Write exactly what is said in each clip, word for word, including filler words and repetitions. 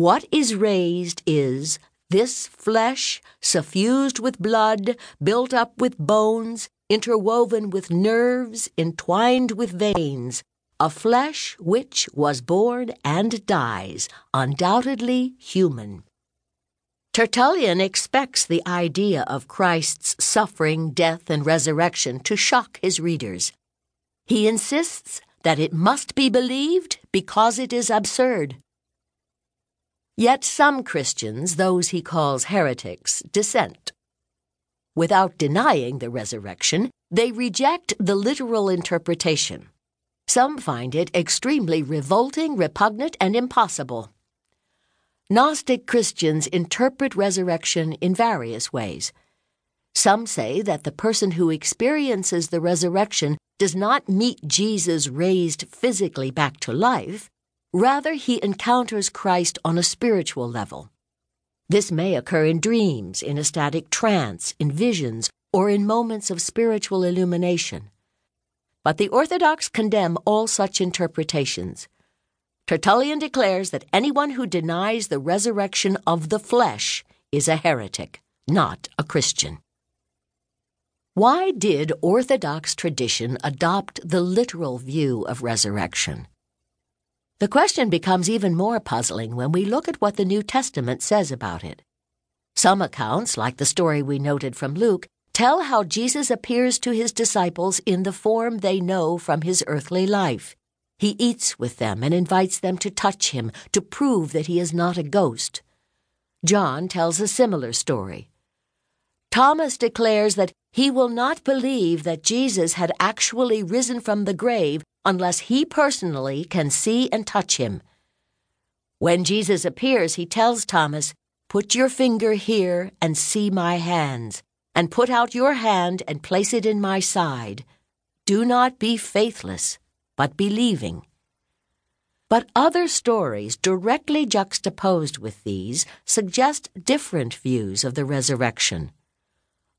What is raised is this flesh, suffused with blood, built up with bones, interwoven with nerves, entwined with veins, a flesh which was born and dies, undoubtedly human. Tertullian expects the idea of Christ's suffering, death, and resurrection to shock his readers. He insists that it must be believed because it is absurd. Yet some Christians, those he calls heretics, dissent. Without denying the resurrection, they reject the literal interpretation. Some find it extremely revolting, repugnant, and impossible. Gnostic Christians interpret resurrection in various ways. Some say that the person who experiences the resurrection does not meet Jesus raised physically back to life, rather he encounters Christ on a spiritual level. This may occur in dreams, in a static trance, in visions, or in moments of spiritual illumination. But the Orthodox condemn all such interpretations. Tertullian declares that anyone who denies the resurrection of the flesh is a heretic, not a Christian. Why did Orthodox tradition adopt the literal view of resurrection? The question becomes even more puzzling when we look at what the New Testament says about it. Some accounts, like the story we noted from Luke, tell how Jesus appears to his disciples in the form they know from his earthly life. He eats with them and invites them to touch him to prove that he is not a ghost. John tells a similar story. Thomas declares that he will not believe that Jesus had actually risen from the grave unless he personally can see and touch him. When Jesus appears, he tells Thomas, "Put your finger here and see my hands, and put out your hand and place it in my side. Do not be faithless, but believing." But other stories directly juxtaposed with these suggest different views of the resurrection.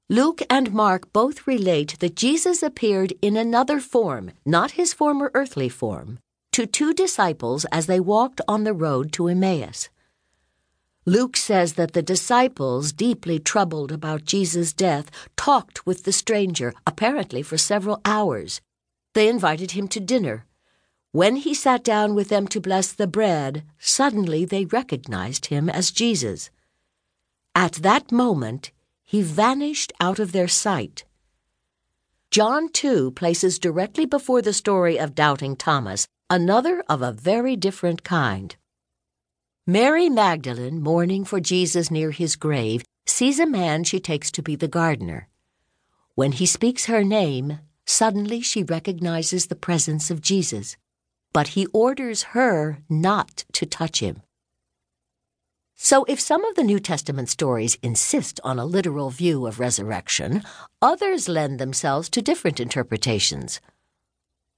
Luke and Mark both relate that Jesus appeared in another form, not his former earthly form, to two disciples as they walked on the road to Emmaus. Luke says that the disciples, deeply troubled about Jesus' death, talked with the stranger, apparently for several hours. They invited him to dinner. When he sat down with them to bless the bread, suddenly they recognized him as Jesus. At that moment, he vanished out of their sight. John two places directly before the story of doubting Thomas another of a very different kind. Mary Magdalene, mourning for Jesus near his grave, sees a man she takes to be the gardener. When he speaks her name, suddenly she recognizes the presence of Jesus, but he orders her not to touch him. So if some of the New Testament stories insist on a literal view of resurrection, others lend themselves to different interpretations.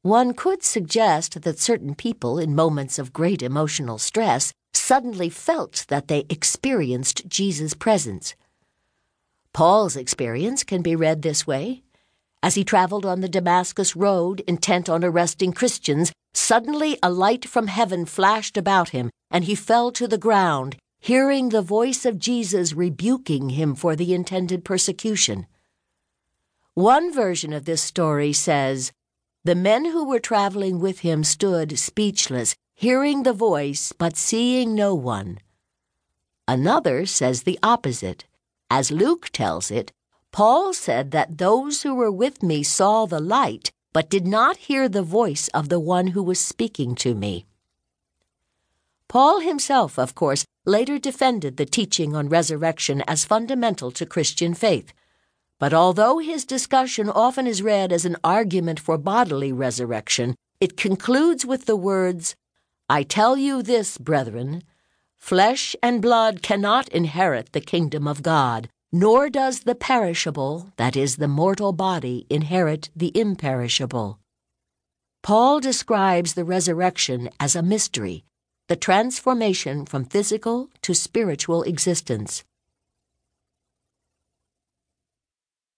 One could suggest that certain people in moments of great emotional stress suddenly felt that they experienced Jesus' presence. Paul's experience can be read this way. As he traveled on the Damascus Road, intent on arresting Christians, suddenly a light from heaven flashed about him, and he fell to the ground, hearing the voice of Jesus rebuking him for the intended persecution. One version of this story says, "The men who were traveling with him stood speechless, hearing the voice but seeing no one." Another says the opposite. As Luke tells it, Paul said that those who were with me saw the light, but did not hear the voice of the one who was speaking to me. Paul himself, of course, later defended the teaching on resurrection as fundamental to Christian faith. But although his discussion often is read as an argument for bodily resurrection, it concludes with the words, "I tell you this, brethren, flesh and blood cannot inherit the kingdom of God. Nor does the perishable, that is, the mortal body, inherit the imperishable." Paul describes the resurrection as a mystery, the transformation from physical to spiritual existence.